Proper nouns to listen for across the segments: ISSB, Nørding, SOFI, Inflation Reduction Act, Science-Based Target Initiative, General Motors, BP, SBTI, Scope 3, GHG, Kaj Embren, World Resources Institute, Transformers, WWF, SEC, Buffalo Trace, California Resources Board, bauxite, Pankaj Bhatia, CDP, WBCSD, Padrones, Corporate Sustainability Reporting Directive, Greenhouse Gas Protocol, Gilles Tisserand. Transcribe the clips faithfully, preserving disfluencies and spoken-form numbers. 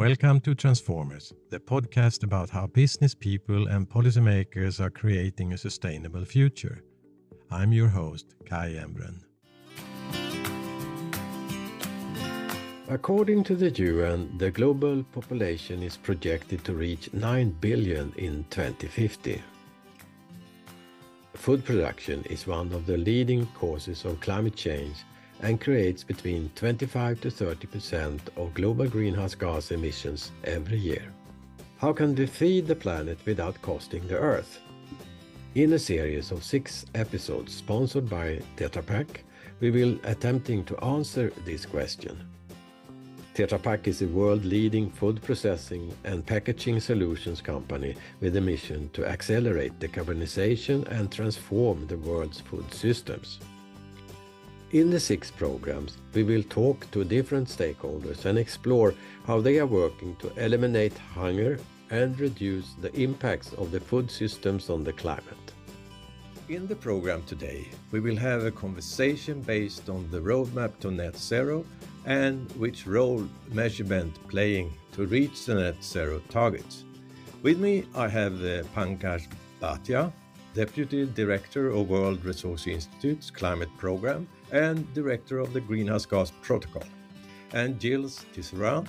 Welcome to Transformers, the podcast about how business people and policymakers are creating a sustainable future. I'm your host, Kaj Embren. According to the U N, the global population is projected to reach nine billion in twenty fifty. Food production is one of the leading causes of climate change and creates between twenty-five to thirty percent of global greenhouse gas emissions every year. How can we feed the planet without costing the Earth? In a series of six episodes sponsored by Tetra Pak, we will be attempting to answer this question. Tetra Pak is a world-leading food processing and packaging solutions company with a mission to accelerate decarbonization and transform the world's food systems. In the six programs, we will talk to different stakeholders and explore how they are working to eliminate hunger and reduce the impacts of the food systems on the climate. In the program today, we will have a conversation based on the roadmap to net zero and which role measurement is playing to reach the net zero targets. With me, I have Pankaj Bhatia, Deputy Director of World Resources Institute's Climate Program and Director of the Greenhouse Gas Protocol, and Gilles Tisserand,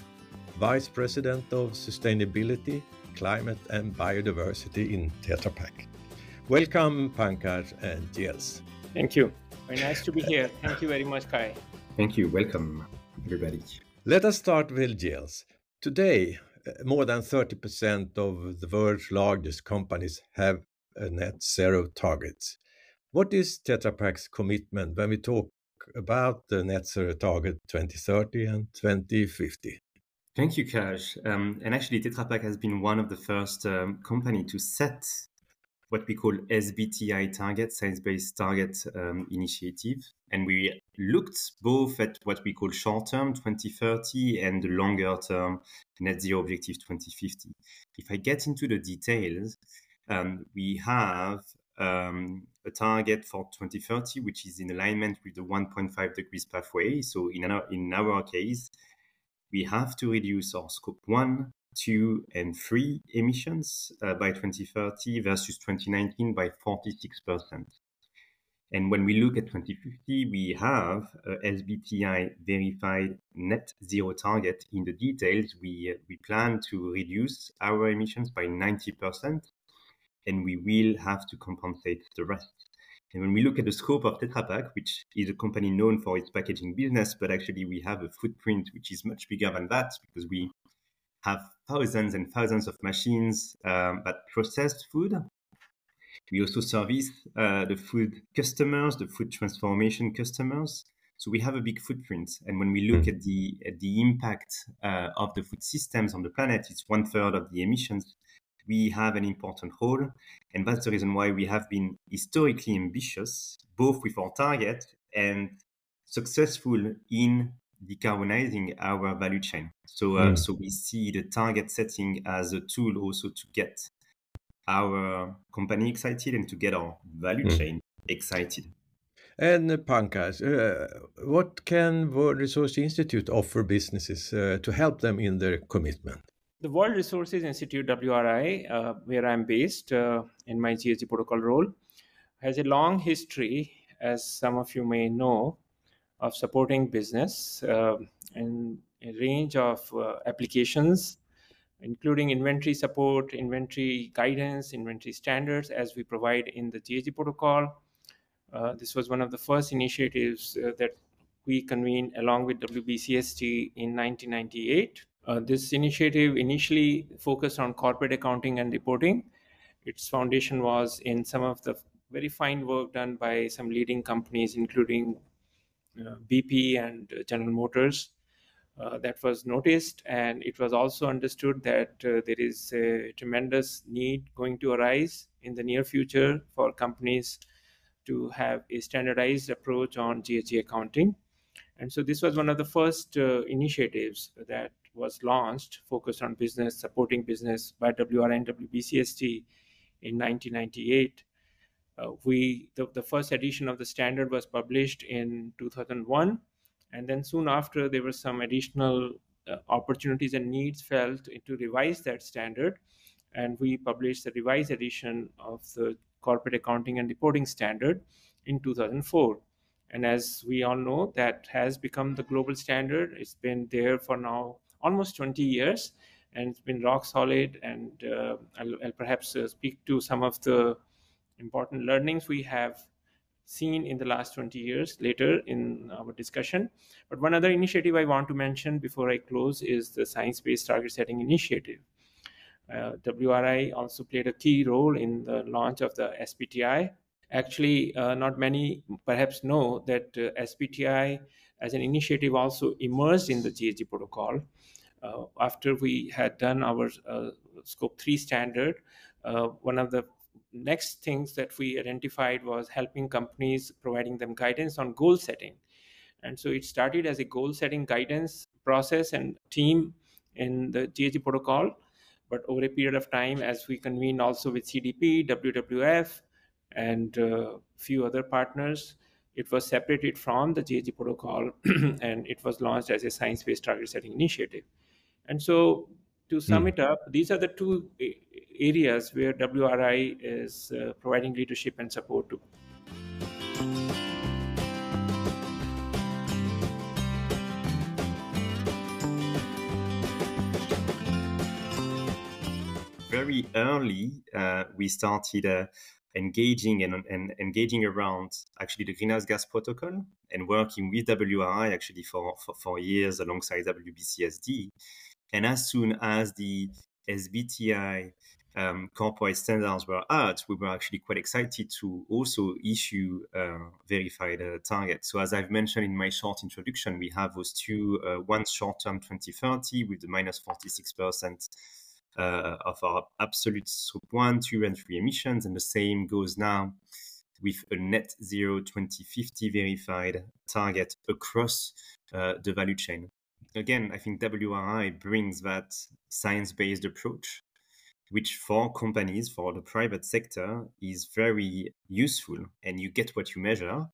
Vice President of Sustainability, Climate and Biodiversity in Tetra Pak. Welcome, Pankaj and Gilles. Thank you. Very nice to be here. Thank you very much, Kai. Thank you. Welcome, everybody. Let us start with Gilles. Today, more than thirty percent of the world's largest companies have a net zero targets. What is Tetra Pak's commitment when we talk about the net zero target twenty thirty and twenty fifty? Thank you, Kaj. Um, and actually, Tetra Pak has been one of the first um, company to set what we call S B T I target, Science-Based Target um, Initiative. And we looked both at what we call short-term twenty thirty and the longer-term net zero objective twenty fifty. If I get into the details, um, we have Um, a target for twenty thirty, which is in alignment with the one point five degrees pathway. So in our, in our case, we have to reduce our scope one, two, and three emissions uh, by twenty thirty versus twenty nineteen by forty-six percent. And when we look at twenty fifty, we have a S B T I verified net zero target. In the details, we, we plan to reduce our emissions by ninety percent. And we will have to compensate the rest. And when we look at the scope of Tetra Pak, which is a company known for its packaging business, but actually we have a footprint which is much bigger than that because we have thousands and thousands of machines um, that process food. We also service uh, the food customers, the food transformation customers. So we have a big footprint. And when we look at the, at the impact uh, of the food systems on the planet, it's one third of the emissions. We have an important role, and that's the reason why we have been historically ambitious, both with our target and successful in decarbonizing our value chain. So, uh, mm. so we see the target setting as a tool also to get our company excited and to get our value mm. chain excited. And uh, Pankaj, uh, what can World Resources Institute offer businesses uh, to help them in their commitment? The World Resources Institute, W R I, uh, where I'm based uh, in my G H G protocol role, has a long history, as some of you may know, of supporting business uh, in a range of uh, applications, including inventory support, inventory guidance, inventory standards, as we provide in the G H G protocol. Uh, this was one of the first initiatives uh, that we convened along with W B C S D in nineteen ninety-eight. Uh, this initiative initially focused on corporate accounting and reporting. Its foundation was in some of the very fine work done by some leading companies, including uh, B P and General Motors. Uh, that was noticed, and it was also understood that uh, there is a tremendous need going to arise in the near future for companies to have a standardized approach on G H G accounting. And so this was one of the first uh, initiatives that was launched, focused on business, supporting business by W R I and W B C S D in nineteen ninety-eight. Uh, we the, the first edition of the standard was published in two thousand one, and then soon after there were some additional uh, opportunities and needs felt to revise that standard. And we published the revised edition of the Corporate Accounting and Reporting Standard in two thousand four. And as we all know, that has become the global standard. It's been there for now almost twenty years, and it's been rock solid. And uh, I'll, I'll perhaps uh, speak to some of the important learnings we have seen in the last twenty years later in our discussion. But one other initiative I want to mention before I close is the Science-Based Target Setting Initiative. Uh, W R I also played a key role in the launch of the S P T I. Actually, uh, not many perhaps know that uh, S P T I as an initiative also emerged in the G H G protocol. Uh, after we had done our uh, Scope three standard, uh, one of the next things that we identified was helping companies, providing them guidance on goal setting. And so it started as a goal setting guidance process and team in the G H G protocol. But over a period of time, as we convened also with C D P, W W F, and a uh, few other partners, it was separated from the G H G protocol and it was launched as a science-based target setting initiative. And so to sum mm. it up, these are the two areas where W R I is uh, providing leadership and support to. Very early, uh, we started uh, engaging and, and engaging around actually the Greenhouse Gas Protocol and working with W R I actually for, for, for years alongside W B C S D. And as soon as the S B T I um, corporate standards were out, we were actually quite excited to also issue uh, verified uh, targets. So as I've mentioned in my short introduction, we have those two, uh, one short-term twenty thirty with the minus forty-six percent Uh, of our absolute scope one, two, and three emissions, and the same goes now with a net zero twenty fifty verified target across uh, the value chain. Again, I think W R I brings that science-based approach, which for companies, for the private sector, is very useful, and you get what you measure,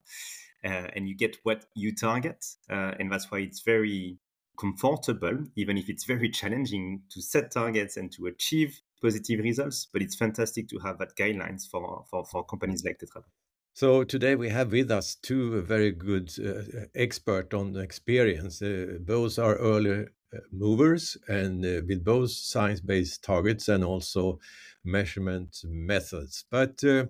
uh, and you get what you target, uh, and that's why it's very comfortable, even if it's very challenging to set targets and to achieve positive results. But it's fantastic to have that guidelines for, for, for companies like Tetra Pak. So today we have with us two very good uh, experts on experience. Uh, both are early uh, movers and uh, with both science-based targets and also measurement methods. But uh,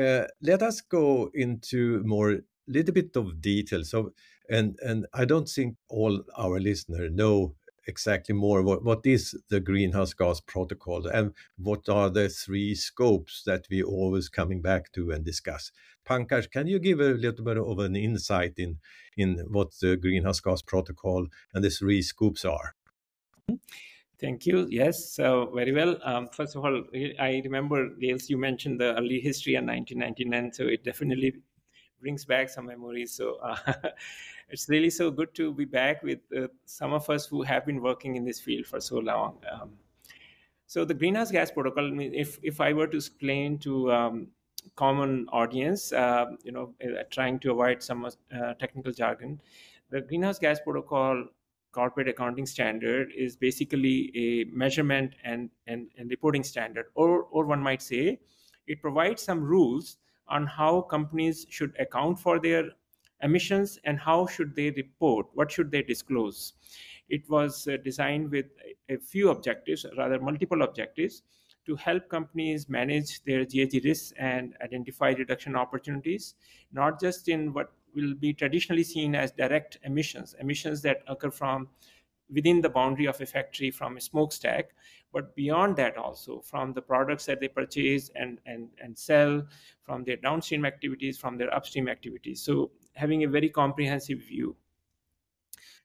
uh, let us go into more little bit of detail. So, and and I don't think all our listeners know exactly more what, what is the Greenhouse Gas Protocol and what are the three scopes that we always coming back to and discuss. Pankaj, can you give a little bit of an insight in, in what the Greenhouse Gas Protocol and the three scopes are? Thank you. Yes, so very well. Um, first of all, I remember, Gilles, you mentioned the early history in nineteen ninety-nine, so it definitely brings back some memories. So uh, it's really so good to be back with uh, some of us who have been working in this field for so long. Um, so the Greenhouse Gas Protocol, if if I were to explain to um, common audience, uh, you know, uh, trying to avoid some uh, technical jargon, the Greenhouse Gas Protocol Corporate Accounting Standard is basically a measurement and, and, and reporting standard, or or one might say it provides some rules on how companies should account for their emissions and how should they report, what should they disclose. It was uh, designed with a few objectives, rather multiple objectives, to help companies manage their G H G risks and identify reduction opportunities, not just in what will be traditionally seen as direct emissions, emissions that occur from within the boundary of a factory from a smokestack, but beyond that also, from the products that they purchase and, and, and sell, from their downstream activities, from their upstream activities. So having a very comprehensive view.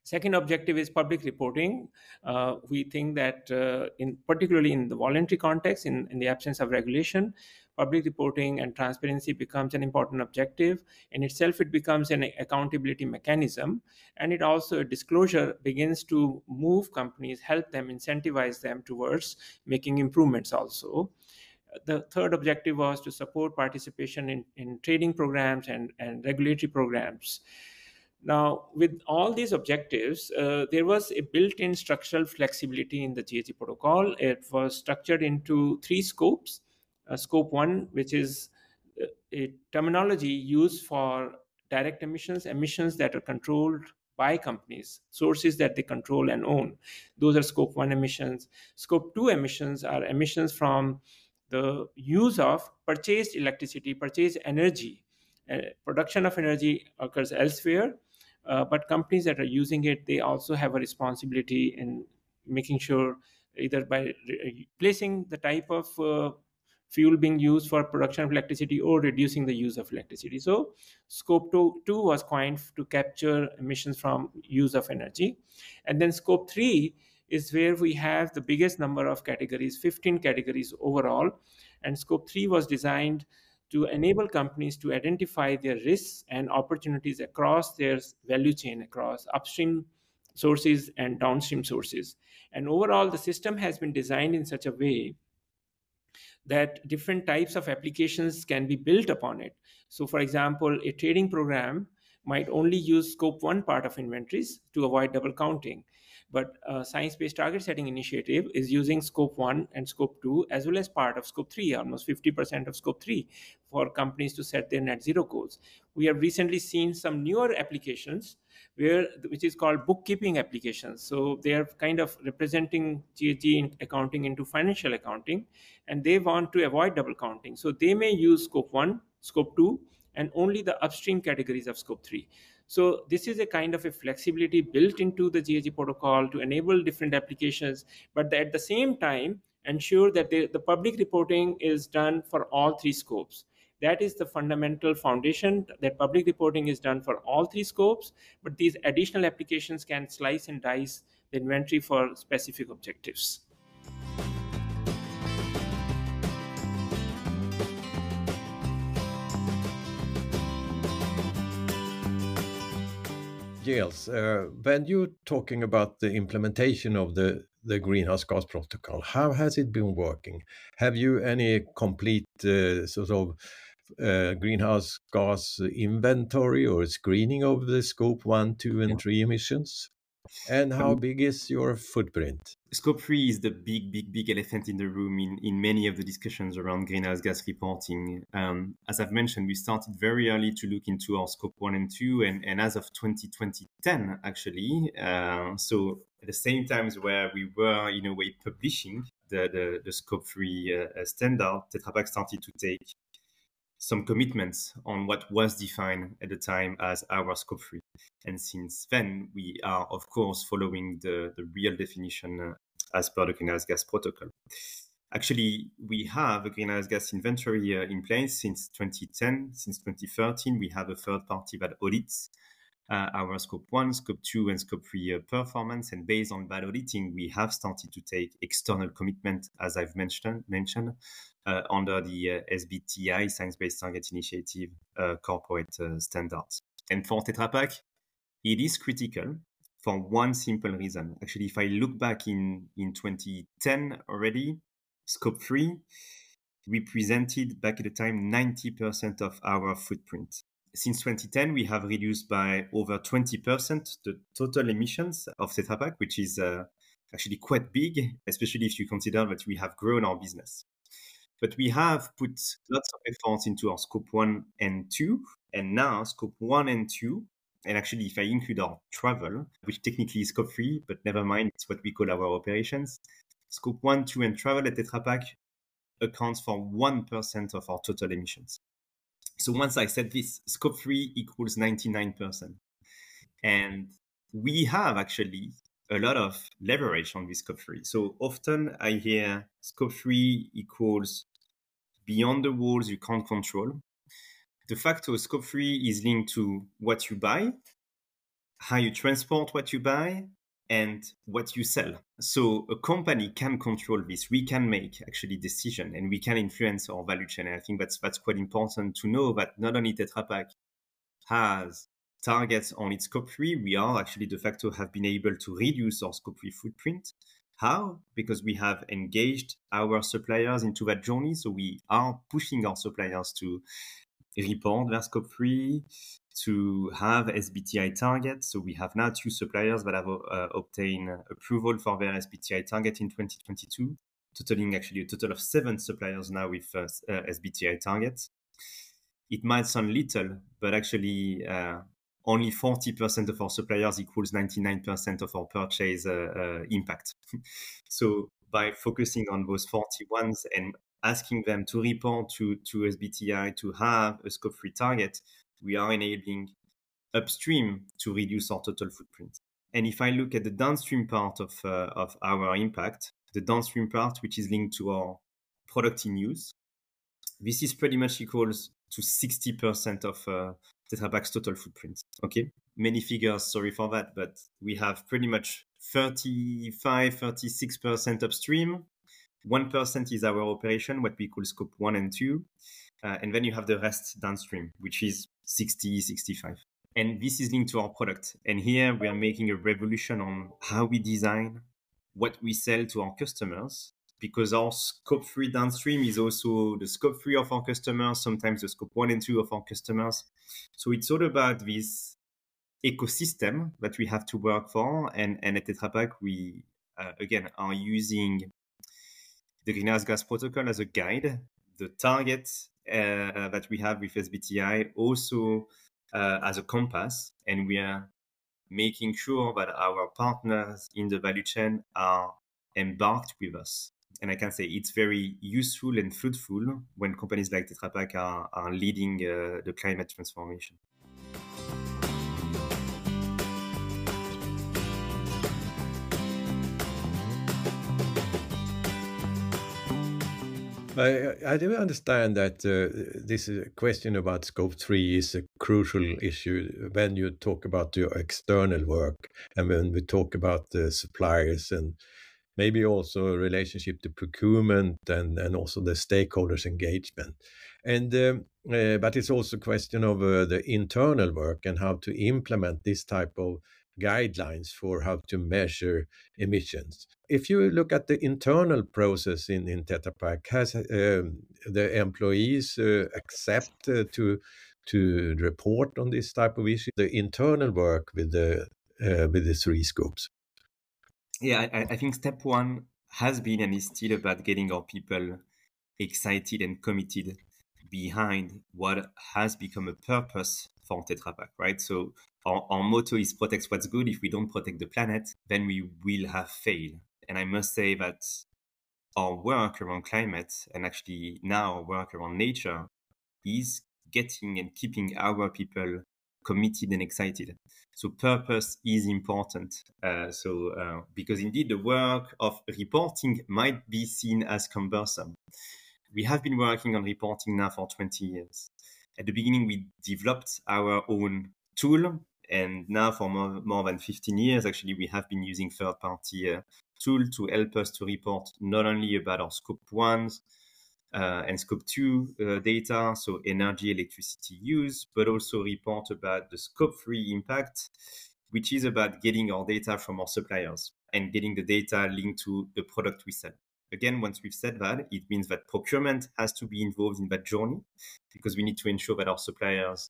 Second objective is public reporting. Uh, we think that uh, in particularly in the voluntary context, in, in the absence of regulation, public reporting and transparency becomes an important objective. In itself, it becomes an accountability mechanism. And it also, disclosure begins to move companies, help them, incentivize them towards making improvements also. The third objective was to support participation in, in trading programs and, and regulatory programs. Now, with all these objectives, uh, there was a built-in structural flexibility in the G H G protocol. It was structured into three scopes. Uh, scope one, which is a terminology used for direct emissions, emissions that are controlled by companies, sources that they control and own. Those are scope one emissions. Scope two emissions are emissions from the use of purchased electricity, purchased energy. Uh, production of energy occurs elsewhere, uh, but companies that are using it, they also have a responsibility in making sure, either by replacing the type of uh, fuel being used for production of electricity or reducing the use of electricity. So scope two, two was coined to capture emissions from use of energy. And then scope three is where we have the biggest number of categories, fifteen categories overall. And scope three was designed to enable companies to identify their risks and opportunities across their value chain, across upstream sources and downstream sources. And overall, the system has been designed in such a way that different types of applications can be built upon it. So for example, a trading program might only use scope one part of inventories to avoid double counting, but uh, Science-Based Target Setting Initiative is using scope one and scope two as well as part of scope three, almost fifty percent of scope three, for companies to set their net zero goals. We have recently seen some newer applications where, which is called bookkeeping applications. So they are kind of representing G H G accounting into financial accounting, and they want to avoid double counting. So they may use scope one, scope two, and only the upstream categories of scope three. So this is a kind of a flexibility built into the G H G protocol to enable different applications, but at the same time, ensure that the, the public reporting is done for all three scopes. That is the fundamental foundation, that public reporting is done for all three scopes, but these additional applications can slice and dice the inventory for specific objectives. Gilles, uh, when you're talking about the implementation of the, the Greenhouse Gas Protocol, how has it been working? Have you any complete uh, sort of uh, greenhouse gas inventory or screening of the scope one, two, and yeah. three emissions? And how big is your footprint? Scope three is the big, big, big elephant in the room in, in many of the discussions around greenhouse gas reporting. Um, as I've mentioned, we started very early to look into our scope one and two, and, and as of twenty ten, actually, uh, so at the same times where we were, in a way, publishing the, the, the scope three uh, standard, Tetra Pak started to take some commitments on what was defined at the time as our scope three. And since then, we are, of course, following the, the real definition uh, as per the Greenhouse Gas Protocol. Actually, we have a greenhouse gas inventory uh, in place since twenty ten. Since twenty thirteen, we have a third party that audits uh, our scope one, scope two, and scope three uh, performance. And based on that auditing, we have started to take external commitment, as I've mentioned, mentioned uh, under the uh, S B T I, Science-Based Target Initiative, uh, corporate uh, standards. And for Tetra Pak, it is critical for one simple reason. Actually, if I look back in, in twenty ten already, scope three represented back at the time ninety percent of our footprint. Since twenty ten, we have reduced by over twenty percent the total emissions of Tetra Pak, which is uh, actually quite big, especially if you consider that we have grown our business. But we have put lots of efforts into our scope one and two, and now scope one and two, and actually if I include our travel, which technically is scope three, but never mind, it's what we call our operations, scope one, two, and travel at Tetra Pak accounts for one percent of our total emissions. So once I said this, scope three equals ninety-nine percent. And we have actually a lot of leverage on this scope three. So often I hear scope three equals beyond the walls you can't control. De facto, scope three is linked to what you buy, how you transport what you buy, and what you sell. So a company can control this. We can make actually decision, and we can influence our value chain. And I think that's that's quite important to know that not only Tetra Pak has targets on its scope three, we are actually de facto have been able to reduce our scope three footprint. How? Because we have engaged our suppliers into that journey. So we are pushing our suppliers to report their Scope three, to have S B T I targets. So we have now two suppliers that have uh, obtained approval for their S B T I target in twenty twenty-two, totaling actually a total of seven suppliers now with uh, uh, S B T I targets. It might sound little, but actually uh, only forty percent of our suppliers equals ninety-nine percent of our purchase uh, uh, impact. So by focusing on those forty-ones and asking them to report to, to S B T I to have a Scope three target, we are enabling upstream to reduce our total footprint. And if I look at the downstream part of, uh, of our impact, the downstream part, which is linked to our product in use, this is pretty much equals to sixty percent of uh, Tetra Pak's total footprint. Okay, many figures, sorry for that, but we have pretty much thirty-five, thirty-six percent upstream. one percent is our operation, what we call Scope one and two. Uh, and then you have the rest downstream, which is sixty, sixty-five. And this is linked to our product. And here we are making a revolution on how we design what we sell to our customers, because our Scope three downstream is also the Scope three of our customers, sometimes the Scope one and two of our customers. So it's all about this ecosystem that we have to work for. And, and at Tetra Pak, we, uh, again, are using the Greenhouse Gas Protocol as a guide. The target uh, that we have with S B T I also uh, as a compass, and we are making sure that our partners in the value chain are embarked with us. And I can say it's very useful and fruitful when companies like Tetra Pak are, are leading uh, the climate transformation. I, I do understand that uh, this question about Scope three is a crucial issue when you talk about your external work and when we talk about the suppliers and maybe also relationship to procurement and, and also the stakeholders' engagement. And um, uh, but it's also a question of uh, the internal work and how to implement this type of guidelines for how to measure emissions. If you look at the internal process in, in Tetra Pak, has um, the employees uh, accept uh, to to report on this type of issue, the internal work with the uh, with the three scopes? Yeah, I, I think step one has been and is still about getting our people excited and committed behind what has become a purpose for Tetra Pak, right? So our, our motto is protect what's good. If we don't protect the planet, then we will have failed. And I must say that our work around climate and actually now our work around nature is getting and keeping our people committed and excited. So purpose is important. Uh, so uh, because indeed the work of reporting might be seen as cumbersome. We have been working on reporting now for twenty years. At the beginning, we developed our own tool, and now for more, more than fifteen years, actually, we have been using third-party uh, tool to help us to report not only about our Scope one uh, and Scope two uh, data, so energy, electricity use, but also report about the Scope three impact, which is about getting our data from our suppliers and getting the data linked to the product we sell. Again, once we've said that, it means that procurement has to be involved in that journey because we need to ensure that our suppliers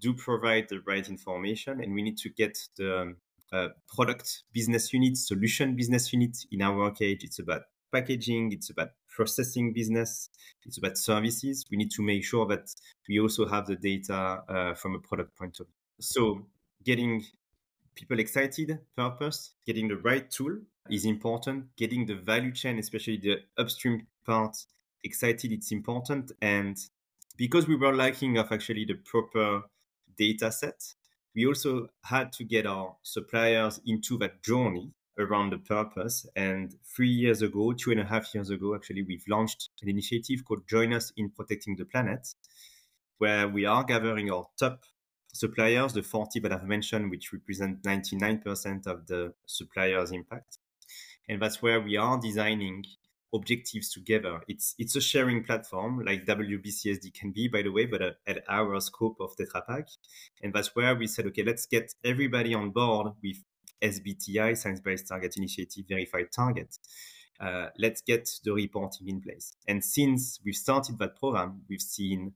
do provide the right information, and we need to get the uh, product business unit, solution business unit. In our case, it's about packaging, it's about processing business, it's about services. We need to make sure that we also have the data uh, from a product point of view. So getting people excited, purpose, getting the right tool is important. Getting the value chain, especially the upstream part, excited, it's important. And because we were lacking of actually the proper data set, we also had to get our suppliers into that journey around the purpose. And three years ago, two and a half years ago, actually, we've launched an initiative called Join Us in Protecting the Planet, where we are gathering our top suppliers, the forty that I've mentioned, which represent ninety-nine percent of the suppliers' impact. And that's where we are designing objectives together. It's it's a sharing platform like W B C S D can be, by the way, but at our scope of Tetra Pak. And that's where we said, okay, let's get everybody on board with S B T I, Science-Based Target Initiative, Verified Target. Uh, let's get the reporting in place. And since we've started that program, we've seen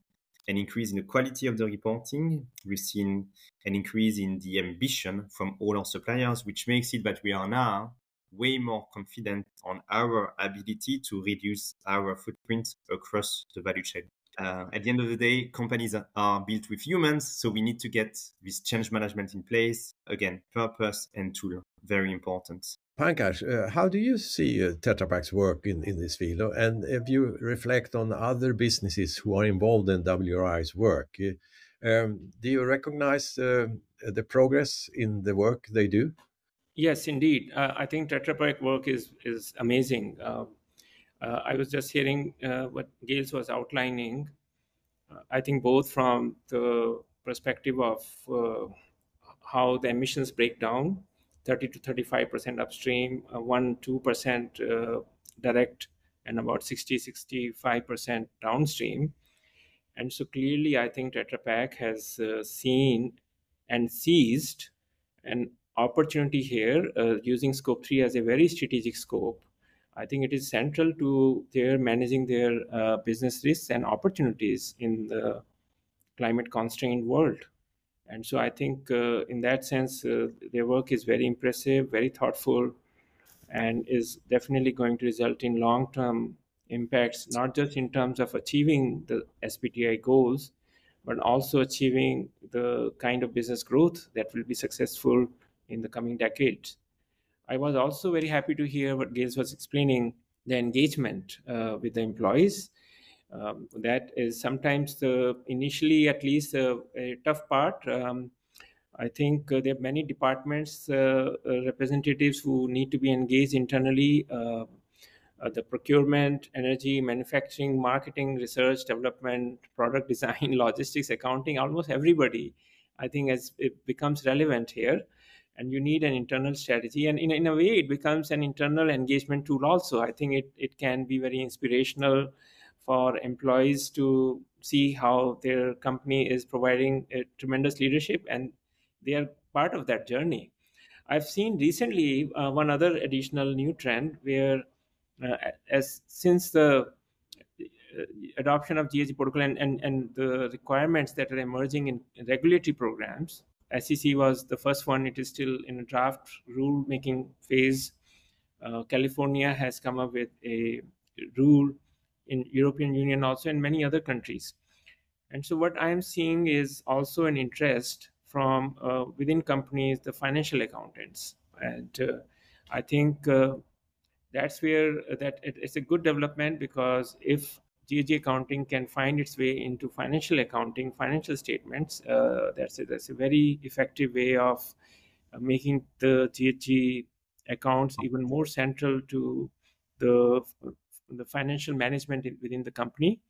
an increase in the quality of the reporting. We've seen an increase in the ambition from all our suppliers, which makes it that we are now way more confident on our ability to reduce our footprint across the value chain. Uh, at the end of the day, companies are built with humans, so we need to get this change management in place. Again, purpose and tool, very important. Pankaj, uh, how do you see uh, Tetra Pak's work in, in this field? And if you reflect on other businesses who are involved in W R I's work, uh, um, do you recognize uh, the progress in the work they do? Yes, indeed. Uh, I think Tetra Pak work is, is amazing. Uh, Uh, I was just hearing uh, what Gilles was outlining, uh, I think both from the perspective of uh, how the emissions break down, thirty to thirty-five percent upstream, uh, one to two percent uh, direct, and about sixty to sixty-five percent downstream. And so clearly, I think Tetra Pak has uh, seen and seized an opportunity here uh, using Scope three as a very strategic scope. I think it is central to their managing their uh, business risks and opportunities in the climate-constrained world. And so I think uh, in that sense, uh, their work is very impressive, very thoughtful, and is definitely going to result in long-term impacts, not just in terms of achieving the S B T I goals, but also achieving the kind of business growth that will be successful in the coming decades. I was also very happy to hear what Gilles was explaining, the engagement uh, with the employees. Um, that is sometimes the initially, at least, uh, a tough part. Um, I think uh, there are many departments, uh, uh, representatives who need to be engaged internally, uh, uh, the procurement, energy, manufacturing, marketing, research, development, product design, logistics, accounting, almost everybody, I think, as it becomes relevant here. And you need an internal strategy. And in, in a way, it becomes an internal engagement tool also. I think it, it can be very inspirational for employees to see how their company is providing a tremendous leadership, and they are part of that journey. I've seen recently uh, one other additional new trend where uh, as since the adoption of G H G protocol and, and, and the requirements that are emerging in regulatory programs, S E C was the first one. It is still in a draft rule-making phase. Uh, California has come up with a rule in European Union also, and many other countries. And so what I am seeing is also an interest from uh, within companies, the financial accountants. And uh, I think uh, that's where that it, it's a good development, because if G H G accounting can find its way into financial accounting, financial statements. Uh, that's, a, that's a very effective way of making the G H G accounts even more central to the, the financial management within the company.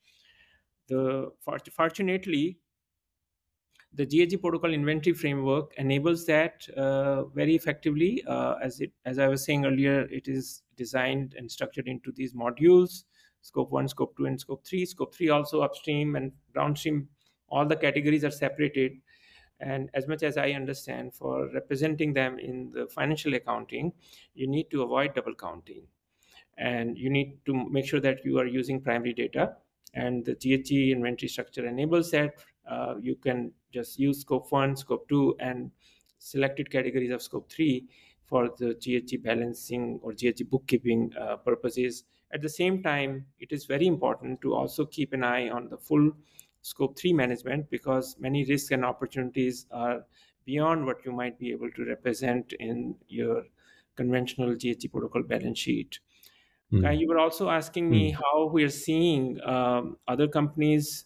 The, fortunately, the G H G protocol inventory framework enables that uh, very effectively. Uh, as, it, as I was saying earlier, it is designed and structured into these modules. Scope one, Scope two, and Scope three. Scope three also upstream and downstream. All the categories are separated. And as much as I understand, for representing them in the financial accounting, you need to avoid double counting. And you need to make sure that you are using primary data. And the G H G inventory structure enables that. Uh, you can just use Scope one, Scope two, and selected categories of Scope three for the G H G balancing or G H G bookkeeping uh, purposes. At the same time, it is very important to also keep an eye on the full Scope three management, because many risks and opportunities are beyond what you might be able to represent in your conventional G H G protocol balance sheet. Mm. Uh, you were also asking me mm. how we are seeing um, other companies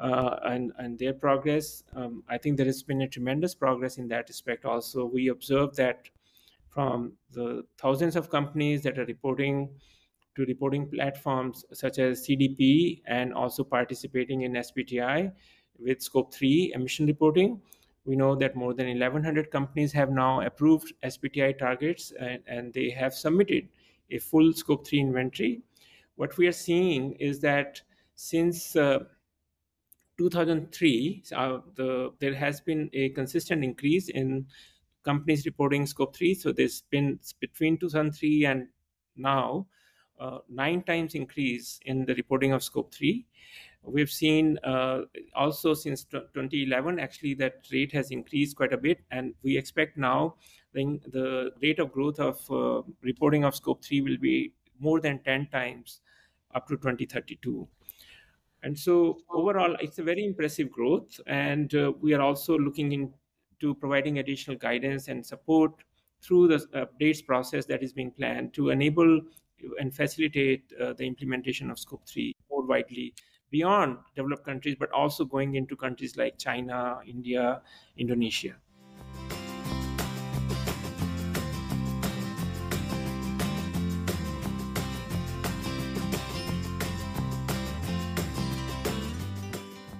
uh, and, and their progress. Um, I think there has been a tremendous progress in that respect also. We observe that from the thousands of companies that are reporting to reporting platforms such as C D P, and also participating in S B T I with Scope three emission reporting. We know that more than eleven hundred companies have now approved S B T I targets, and, and they have submitted a full Scope three inventory. What we are seeing is that since uh, two thousand three, uh, the, there has been a consistent increase in companies reporting Scope three. So there's been between two thousand three and now, Uh, nine times increase in the reporting of Scope three. We've seen uh, also since twenty eleven, actually, that rate has increased quite a bit. And we expect now the, the rate of growth of uh, reporting of Scope three will be more than ten times up to twenty thirty-two. And so overall, it's a very impressive growth. And uh, we are also looking into providing additional guidance and support through the updates process that is being planned to enable and facilitate uh, the implementation of Scope three more widely beyond developed countries, but also going into countries like China, India, Indonesia.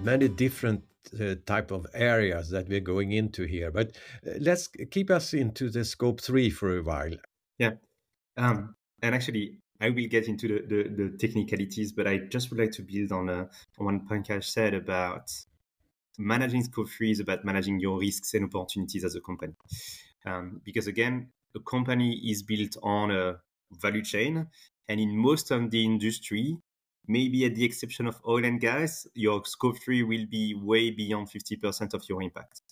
Many different uh, type of areas that we're going into here, but uh, let's keep us into the Scope three for a while. Yeah, um, and actually, I will get into the, the, the technicalities, but I just would like to build on, uh, on what Pankaj said about managing Scope three is about managing your risks and opportunities as a company. Um, because again, a company is built on a value chain, and in most of the industry, maybe at the exception of oil and gas, your Scope three will be way beyond fifty percent of your impact.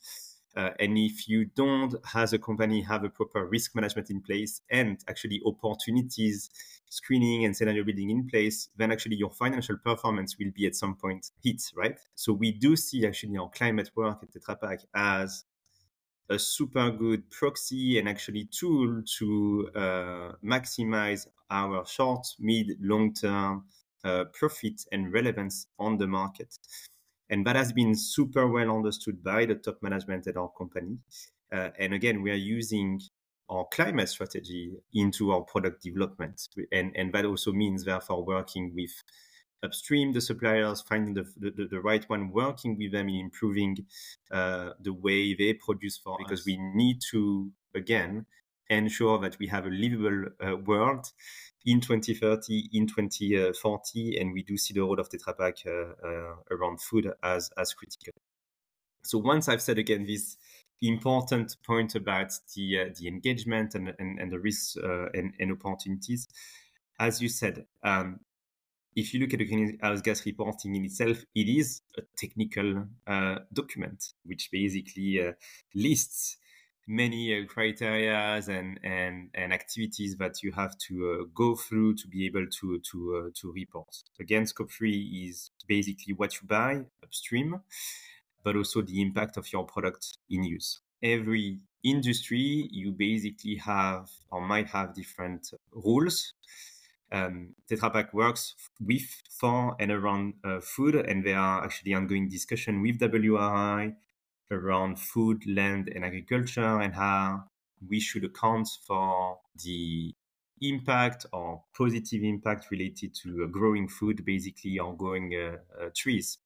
Uh, and if you don't, as a company, have a proper risk management in place and actually opportunities screening and scenario building in place, then actually your financial performance will be at some point hit, right? So we do see actually our climate work at Tetra Pak as a super good proxy and actually tool to uh, maximize our short, mid, long-term uh, profit and relevance on the market. And that has been super well understood by the top management at our company. Uh, and again, we are using our climate strategy into our product development. And, and that also means, therefore, working with upstream, the suppliers, finding the, the, the right one, working with them in improving uh, the way they produce for us. Because we need to, again, ensure that we have a livable uh, world in twenty thirty, in twenty forty, and we do see the role of Tetra Pak uh, uh, around food as, as critical. So once I've said again this important point about the, uh, the engagement and, and, and the risks uh, and, and opportunities, as you said, um, if you look at the greenhouse gas reporting in itself, it is a technical uh, document, which basically uh, lists many uh, criteria and, and, and activities that you have to uh, go through to be able to, to, uh, to report. Again, Scope three is basically what you buy upstream, but also the impact of your product in use. Every industry, you basically have or might have different rules. Um, Tetra Pak works with, for, and around uh, food, and there are actually ongoing discussion with W R I around food, land, and agriculture, and how we should account for the impact or positive impact related to growing food, basically, or growing uh, uh, trees.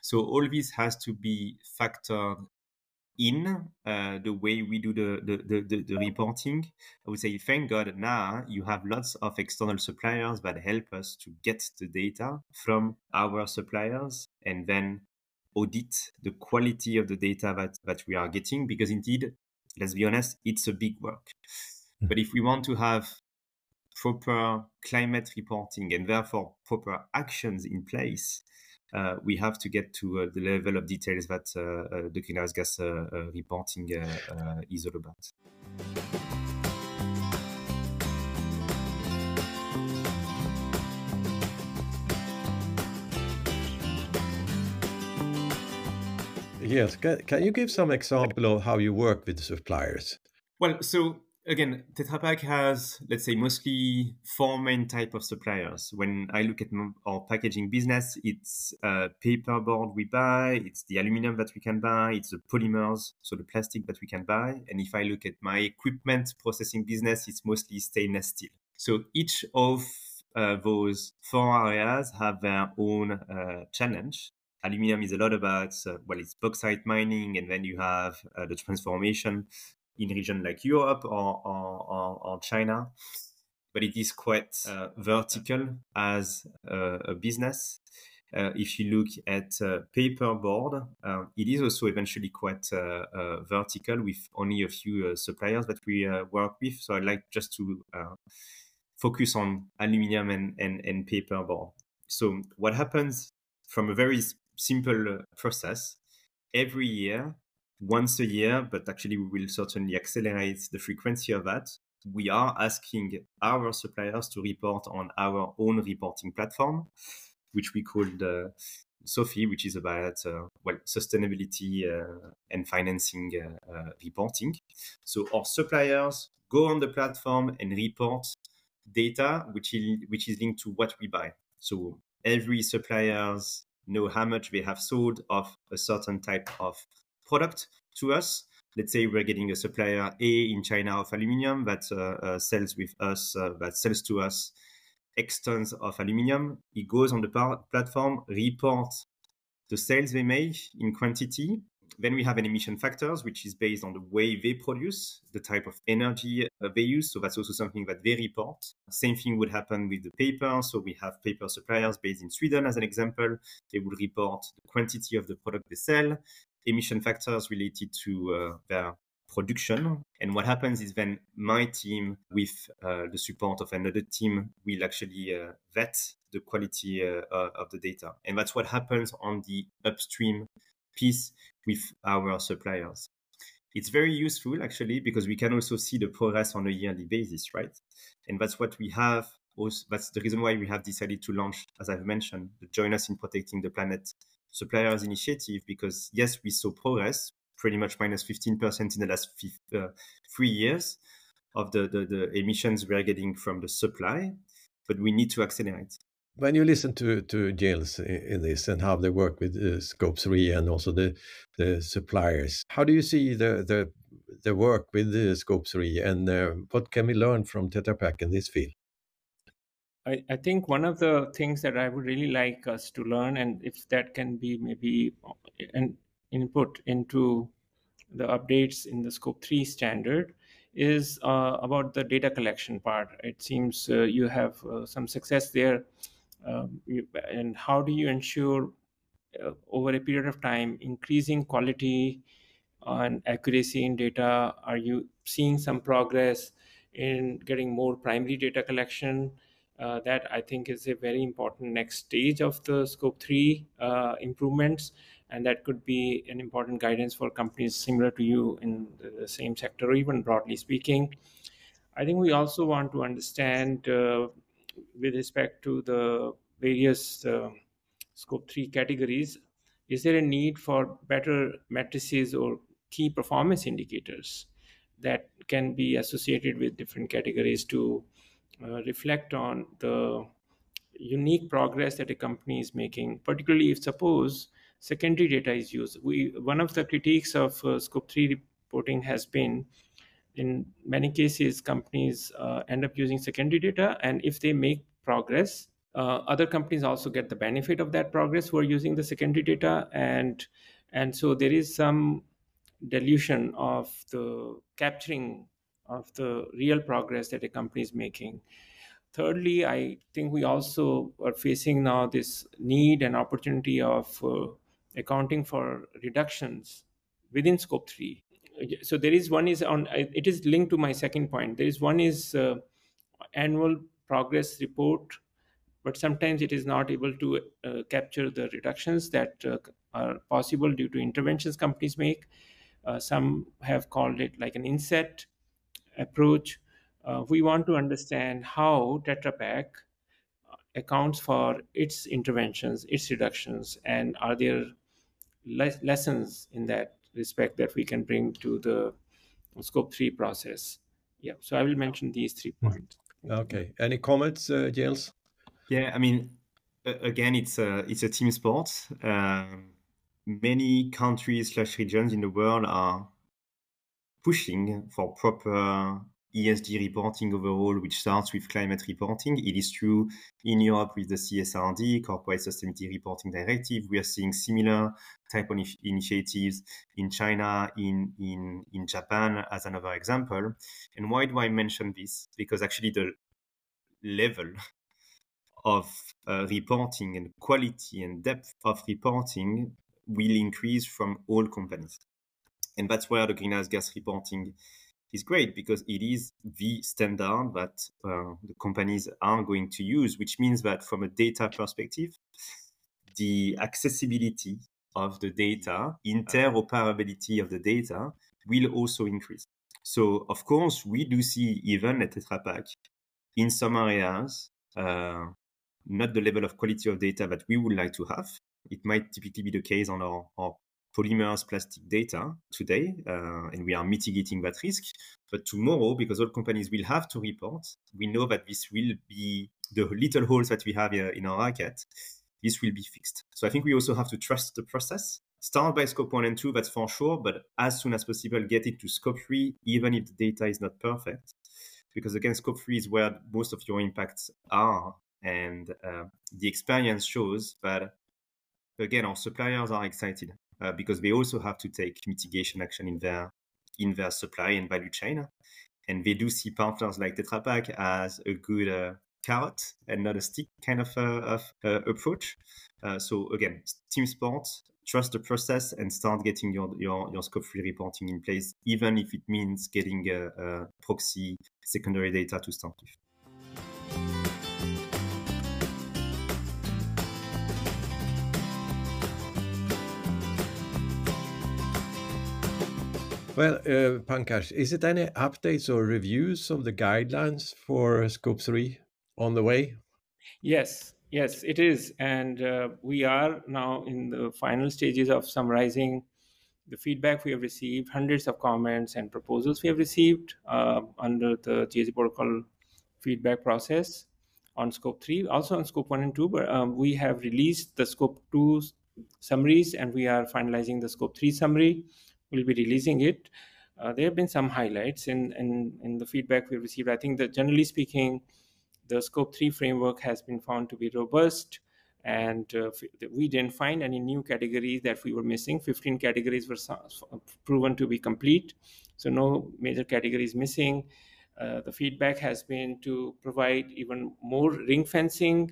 So all this has to be factored in uh, the way we do the, the, the, the reporting. I would say, thank God, now you have lots of external suppliers that help us to get the data from our suppliers and then audit the quality of the data that, that we are getting, because indeed, let's be honest, it's a big work. Mm-hmm. But if we want to have proper climate reporting and therefore proper actions in place, uh, we have to get to uh, the level of details that uh, uh, the greenhouse gas uh, uh, reporting uh, uh, is all about. Yes. Can, can you give some example of how you work with the suppliers? Well, so again, Tetra Pak has, let's say, mostly four main type of suppliers. When I look at our packaging business, it's uh, paperboard we buy, it's the aluminum that we can buy, it's the polymers, so the plastic that we can buy. And if I look at my equipment processing business, it's mostly stainless steel. So each of uh, those four areas have their own uh, challenge. Aluminum is a lot about, uh, well, it's bauxite mining, and then you have uh, the transformation in regions like Europe or, or, or, or China. But it is quite uh, vertical as uh, a business. Uh, if you look at uh, paperboard, uh, it is also eventually quite uh, uh, vertical with only a few uh, suppliers that we uh, work with. So I'd like just to uh, focus on aluminum and, and, and paperboard. So what happens from a very simple process. Every year, once a year, but actually we will certainly accelerate the frequency of that, we are asking our suppliers to report on our own reporting platform, which we call the SOFI, which is about uh, well sustainability uh, and financing uh, uh, reporting. So our suppliers go on the platform and report data which is, which is linked to what we buy. So every suppliers know how much they have sold of a certain type of product to us. Let's say we're getting a supplier A in China of aluminium that uh, uh, sells with us, uh, that sells to us X tons of aluminium. It goes on the par- platform, reports the sales they make in quantity. Then we have an emission factors, which is based on the way they produce, the type of energy uh, they use. So that's also something that they report. Same thing would happen with the paper. So we have paper suppliers based in Sweden, as an example. They would report the quantity of the product they sell, emission factors related to uh, their production. And what happens is then my team, with uh, the support of another team, will actually uh, vet the quality uh, uh, of the data. And that's what happens on the upstream piece with our suppliers. It's very useful, actually, because we can also see the progress on a yearly basis, right? And that's what we have. Also, that's the reason why we have decided to launch, as I've mentioned, the Join Us in Protecting the Planet Suppliers Initiative, because yes, we saw progress, pretty much minus fifteen percent in the last f- uh, three years of the, the, the emissions we are getting from the supply, but we need to accelerate. When you listen to, to Gilles in this and how they work with uh, Scope three and also the, the suppliers, how do you see the, the, the work with uh, Scope three and uh, what can we learn from Tetra Pak in this field? I, I think one of the things that I would really like us to learn, and if that can be maybe an input into the updates in the Scope three standard, is uh, about the data collection part. It seems uh, you have uh, some success there. Um, you, and how do you ensure uh, over a period of time increasing quality and accuracy in data? Are you seeing some progress in getting more primary data collection? Uh, that I think is a very important next stage of the Scope three uh, improvements, and that could be an important guidance for companies similar to you in the same sector, or even broadly speaking. I think we also want to understand uh, with respect to the various uh, Scope three categories, is there a need for better matrices or key performance indicators that can be associated with different categories to uh, reflect on the unique progress that a company is making, particularly if, suppose, secondary data is used. We, one of the critiques of uh, Scope three reporting has been, in many cases, companies uh, end up using secondary data, and if they make progress, uh, other companies also get the benefit of that progress who are using the secondary data, and and so there is some dilution of the capturing of the real progress that a company is making. Thirdly, I think we also are facing now this need and opportunity of uh, accounting for reductions within Scope three. So there is one is on, it is linked to my second point. There is one is uh, annual progress report, but sometimes it is not able to uh, capture the reductions that uh, are possible due to interventions companies make. Uh, some have called it like an inset approach. Uh, we want to understand how Tetra Pak accounts for its interventions, its reductions, and are there le- lessons in that respect that we can bring to the Scope three process. Yeah, so I will mention these three points. Okay, any comments, uh, Gilles? Yeah, I mean, again, it's a, it's a team sport. Um, many countries slash regions in the world are pushing for proper E S G reporting overall, which starts with climate reporting. It is true in Europe with the C S R D, Corporate Sustainability Reporting Directive. We are seeing similar type of initiatives in China, in, in, in Japan, as another example. And why do I mention this? Because actually the level of uh, reporting and quality and depth of reporting will increase from all companies. And that's where the greenhouse gas reporting is great, because it is the standard that uh, the companies are going to use, which means that from a data perspective, the accessibility of the data, interoperability of the data will also increase. So, of course, we do see even at Tetra Pak, in some areas, uh, not the level of quality of data that we would like to have. It might typically be the case on our, our polymers, plastic data today, uh, and we are mitigating that risk. But tomorrow, because all companies will have to report, we know that this will be the little holes that we have in our racket. This will be fixed. So I think we also have to trust the process. Start by scope one and two, that's for sure, but as soon as possible, get it to scope three, even if the data is not perfect. Because again, scope three is where most of your impacts are. And uh, the experience shows that, again, our suppliers are excited uh, because they also have to take mitigation action in their, in their supply and value chain. And they do see partners like Tetra Pak as a good uh, carrot and not a stick kind of, uh, of uh, approach. Uh, so again, team sport, trust the process and start getting your, your, your scope three reporting in place, even if it means getting a, a proxy secondary data to start with. Well, uh, Pankaj, is it any updates or reviews of the guidelines for Scope three on the way? Yes, yes, it is. And uh, we are now in the final stages of summarizing the feedback we have received, hundreds of comments and proposals we have received uh, under the G S P protocol feedback process on Scope three, also on Scope one and two, but um, we have released the Scope two summaries and we are finalizing the Scope three summary. We'll be releasing it. Uh, there have been some highlights in, in, in the feedback we received. I think that generally speaking, the Scope three framework has been found to be robust, and uh, we didn't find any new categories that we were missing. fifteen categories were proven to be complete, so no major categories missing. Uh, the feedback has been to provide even more ring fencing,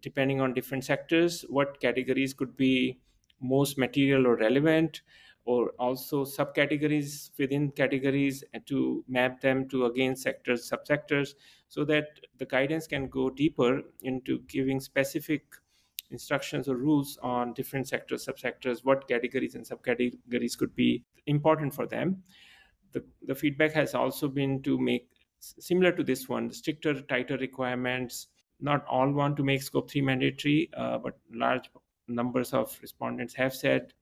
depending on different sectors, what categories could be most material or relevant, or also subcategories within categories, and to map them to, again, sectors, subsectors, so that the guidance can go deeper into giving specific instructions or rules on different sectors, subsectors, what categories and subcategories could be important for them. The, the feedback has also been to make, similar to this one, stricter, tighter requirements. Not all want to make Scope three mandatory, uh, but large numbers of respondents have said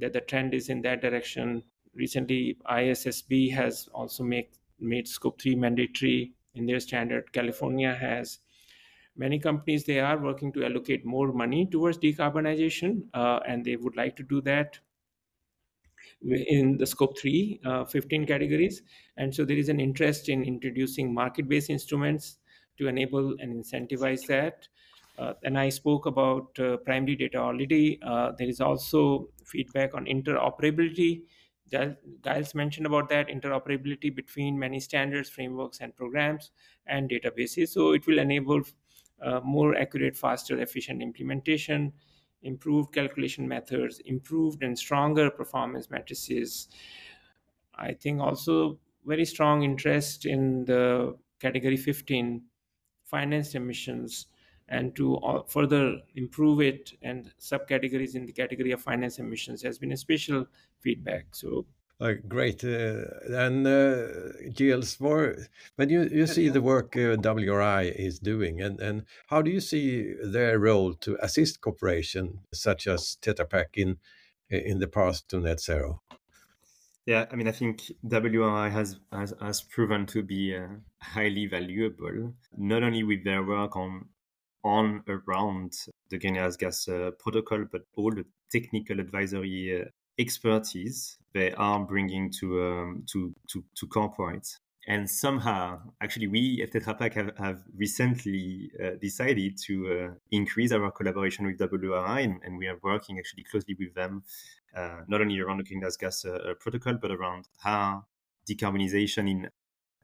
that the trend is in that direction. Recently, I S S B has also make, made Scope three mandatory in their standard. California has. Many companies, they are working to allocate more money towards decarbonization, uh, and they would like to do that in the Scope three, uh, fifteen categories. And so there is an interest in introducing market-based instruments to enable and incentivize that. Uh, and I spoke about uh, primary data already. Uh, there is also feedback on interoperability. Giles mentioned about that, interoperability between many standards, frameworks, and programs and databases. So it will enable uh, more accurate, faster, efficient implementation, improved calculation methods, improved and stronger performance matrices. I think also very strong interest in the category fifteen, financed emissions, and to further improve it, and subcategories in the category of finance emissions has been a special feedback. So uh, great. Uh, and uh, Gilles, when you, you see the work uh, W R I is doing, and, and how do you see their role to assist corporations such as Tetra Pak in, in the path to net zero? Yeah, I mean, I think W R I has, has, has proven to be uh, highly valuable, not only with their work on on around the Greenhouse Gas uh, Protocol, but all the technical advisory uh, expertise they are bringing to, um, to to to corporates. And somehow, actually, we at Tetra Pak have, have recently uh, decided to uh, increase our collaboration with W R I, and, and we are working actually closely with them, uh, not only around the Greenhouse Gas uh, Protocol, but around how decarbonization in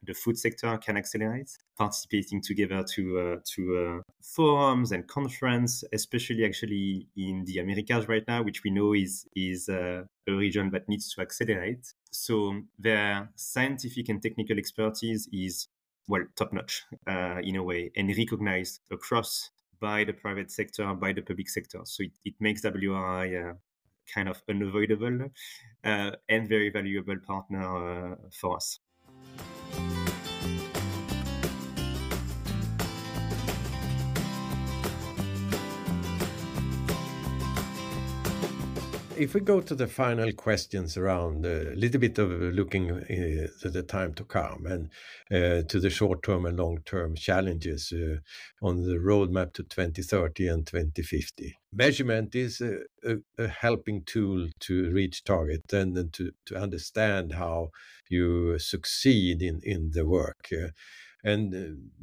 the food sector can accelerate, participating together to uh, to uh, forums and conference, especially actually in the Americas right now, which we know is, is uh, a region that needs to accelerate. So their scientific and technical expertise is, well, top-notch uh, in a way, and recognized across by the private sector and by the public sector. So it, it makes W R I uh, kind of unavoidable uh, and very valuable partner uh, for us. If we go to the final questions around a uh, little bit of looking uh, to the time to come and uh, to the short-term and long-term challenges uh, on the roadmap to twenty thirty and twenty fifty. Measurement is a, a, a helping tool to reach target and, and to, to understand how you succeed in, in the work. Uh, And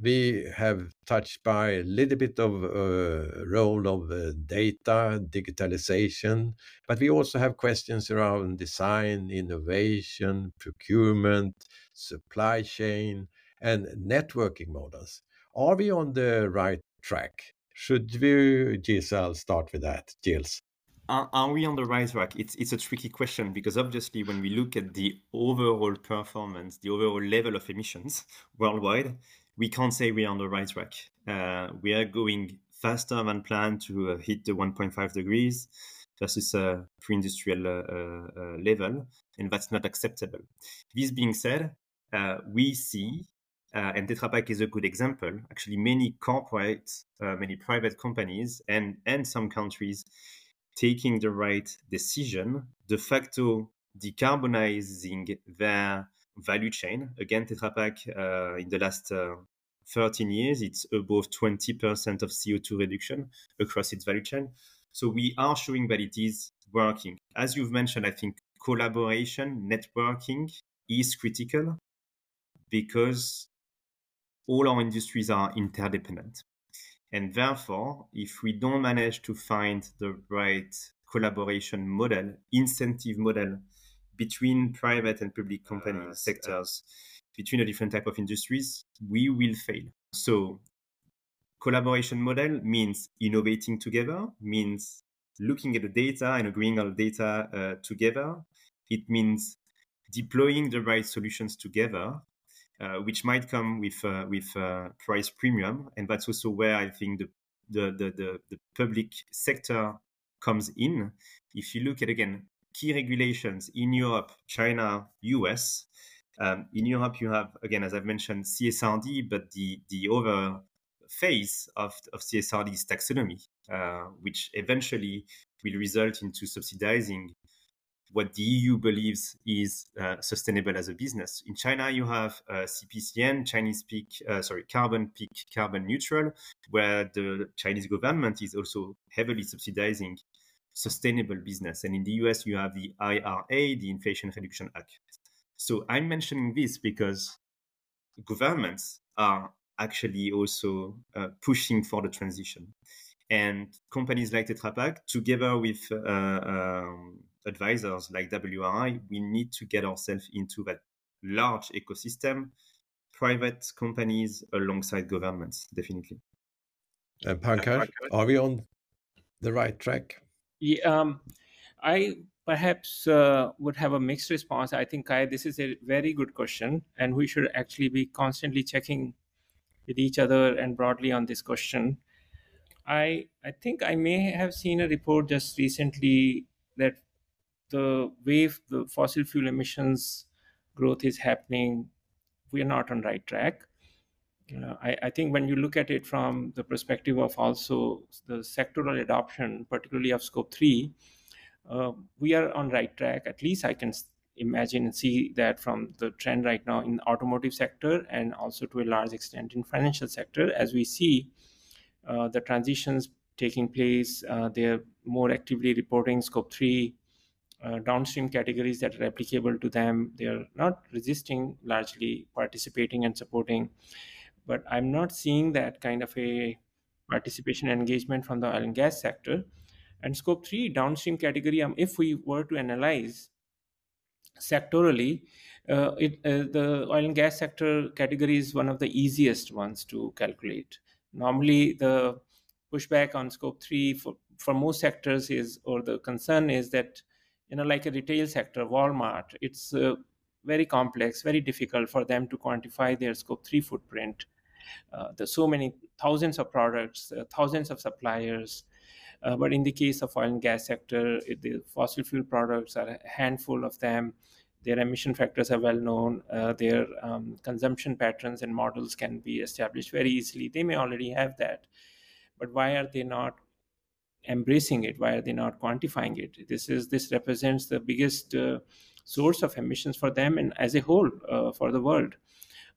we have touched by a little bit of uh, role of uh, data, digitalization, but we also have questions around design, innovation, procurement, supply chain, and networking models. Are we on the right track? Should we, Giselle, start with that, Gilles? Are, are we on the right track? It's, it's a tricky question because obviously when we look at the overall performance, the overall level of emissions worldwide, we can't say we're on the right track. Uh, we are going faster than planned to uh, hit the one point five degrees versus a uh, pre-industrial uh, uh, level, and that's not acceptable. This being said, uh, we see, uh, and Tetra Pak is a good example, actually many corporate, uh, many private companies and, and some countries taking the right decision, de facto decarbonizing their value chain. Again, Tetra Pak, uh, in the last uh, thirteen years, it's above twenty percent of C O two reduction across its value chain. So we are showing that it is working. As you've mentioned, I think collaboration, networking is critical because all our industries are interdependent. And therefore, if we don't manage to find the right collaboration model, incentive model between private and public companies, uh, sectors, uh, between the different type of industries, we will fail. So collaboration model means innovating together, means looking at the data and agreeing on the data uh, together. It means deploying the right solutions together, Uh, which might come with uh, with uh, price premium, and that's also where I think the the, the the the public sector comes in. If you look at again key regulations in Europe, China, U S, um, in Europe you have again, as I've mentioned, C S R D, but the the other phase of of C S R D is taxonomy, uh, which eventually will result into subsidizing what the E U believes is uh, sustainable as a business. In China, you have uh, C P C N, Chinese peak, uh, sorry, carbon peak, carbon neutral, where the Chinese government is also heavily subsidizing sustainable business. And in the U S, you have the I R A, the Inflation Reduction Act. So I'm mentioning this because governments are actually also uh, pushing for the transition. And companies like Tetra Pak, together with uh, um, advisors like W R I, we need to get ourselves into that large ecosystem, private companies alongside governments, definitely. And Pankaj, are we on the right track? Yeah, um, I perhaps uh, would have a mixed response. I think, Kai, this is a very good question, and we should actually be constantly checking with each other and broadly on this question. I, I think I may have seen a report just recently that the way the fossil fuel emissions growth is happening, we are not on right track. Uh, I, I think when you look at it from the perspective of also the sectoral adoption, particularly of Scope three, uh, we are on right track. At least I can imagine and see that from the trend right now in automotive sector and also to a large extent in financial sector, as we see uh, the transitions taking place. Uh, they're more actively reporting Scope three Uh, downstream categories that are applicable to them. They are not resisting, largely participating and supporting. But I'm not seeing that kind of a participation engagement from the oil and gas sector. And Scope three downstream category, um, if we were to analyze sectorally, uh, it, uh, the oil and gas sector category is one of the easiest ones to calculate. Normally, the pushback on Scope three for, for most sectors is, or the concern is that, you know, like a retail sector, Walmart, it's uh, very complex, very difficult for them to quantify their Scope three footprint. Uh, there's so many thousands of products, uh, thousands of suppliers. Uh, but in the case of oil and gas sector, it, the fossil fuel products are a handful of them. Their emission factors are well known. Uh, their um, consumption patterns and models can be established very easily. They may already have that. But why are they not embracing it? Why are they not quantifying it? This is this represents the biggest uh, source of emissions for them and as a whole uh, for the world.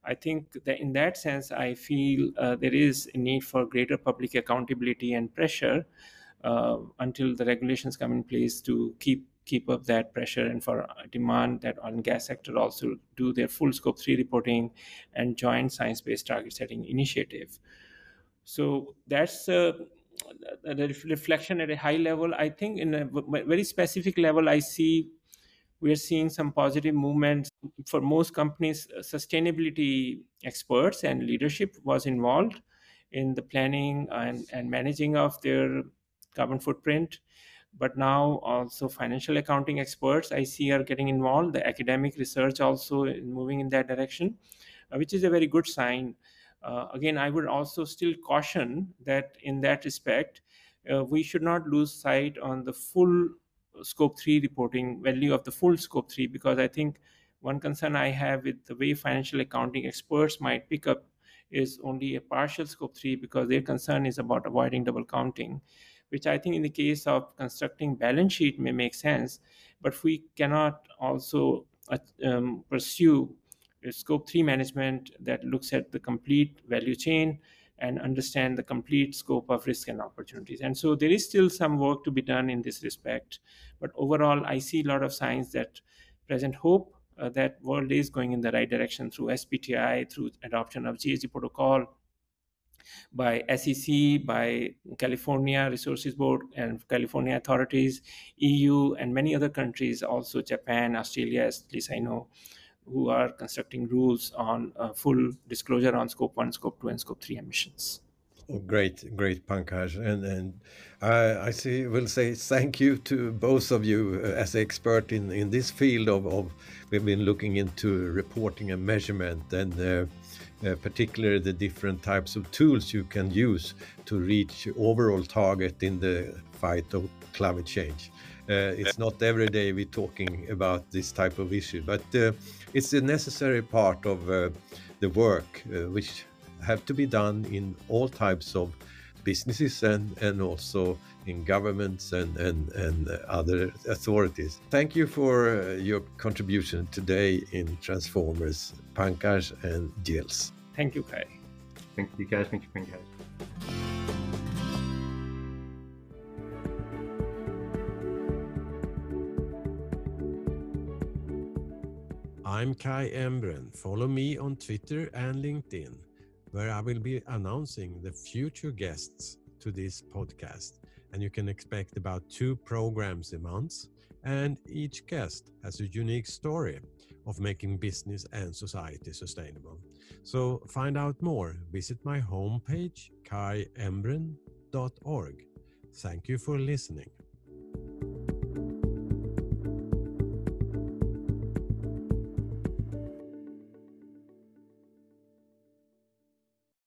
I think that in that sense, I feel uh, there is a need for greater public accountability and pressure uh, until the regulations come in place to keep keep up that pressure and for demand that oil and gas sector also do their full Scope three reporting and joint Science-Based Target Setting Initiative. So that's uh, the reflection at a high level. I think in a very specific level, I see we are seeing some positive movements. For most companies, sustainability experts and leadership was involved in the planning and, and managing of their carbon footprint. But now also financial accounting experts I see are getting involved. The academic research also is moving in that direction, which is a very good sign. Uh, again, I would also still caution that in that respect, uh, we should not lose sight on the full Scope three reporting, value of the full Scope three, because I think one concern I have with the way financial accounting experts might pick up is only a partial Scope three, because their concern is about avoiding double counting, which I think in the case of constructing balance sheet may make sense, but we cannot also uh, um, pursue Scope three management that looks at the complete value chain and understand the complete scope of risk and opportunities. And so there is still some work to be done in this respect. But overall, I see a lot of signs that present hope uh, that world is going in the right direction through S B T I, through adoption of G H G protocol by S E C, by California Resources Board and California authorities, E U, and many other countries, also Japan, Australia, at least I know, who are constructing rules on uh, full disclosure on Scope one, Scope two, and Scope three emissions. Great, great, Pankaj. And, and I, I see, will say thank you to both of you as expert in, in this field of, of, we've been looking into reporting and measurement, and uh, uh, particularly the different types of tools you can use to reach overall target in the fight of climate change. Uh, it's not every day we're talking about this type of issue, but uh, it's a necessary part of uh, the work uh, which have to be done in all types of businesses and, and also in governments and, and, and other authorities. Thank you for uh, your contribution today in Transformers, Pankaj and Gilles. Thank you, Kaj. Thank you, guys. Thank you, Pankaj. I'm Kaj Embren. Follow me on Twitter and LinkedIn, where I will be announcing the future guests to this podcast. And you can expect about two programs a month. And each guest has a unique story of making business and society sustainable. So find out more. Visit my homepage, kaj embren dot org. Thank you for listening.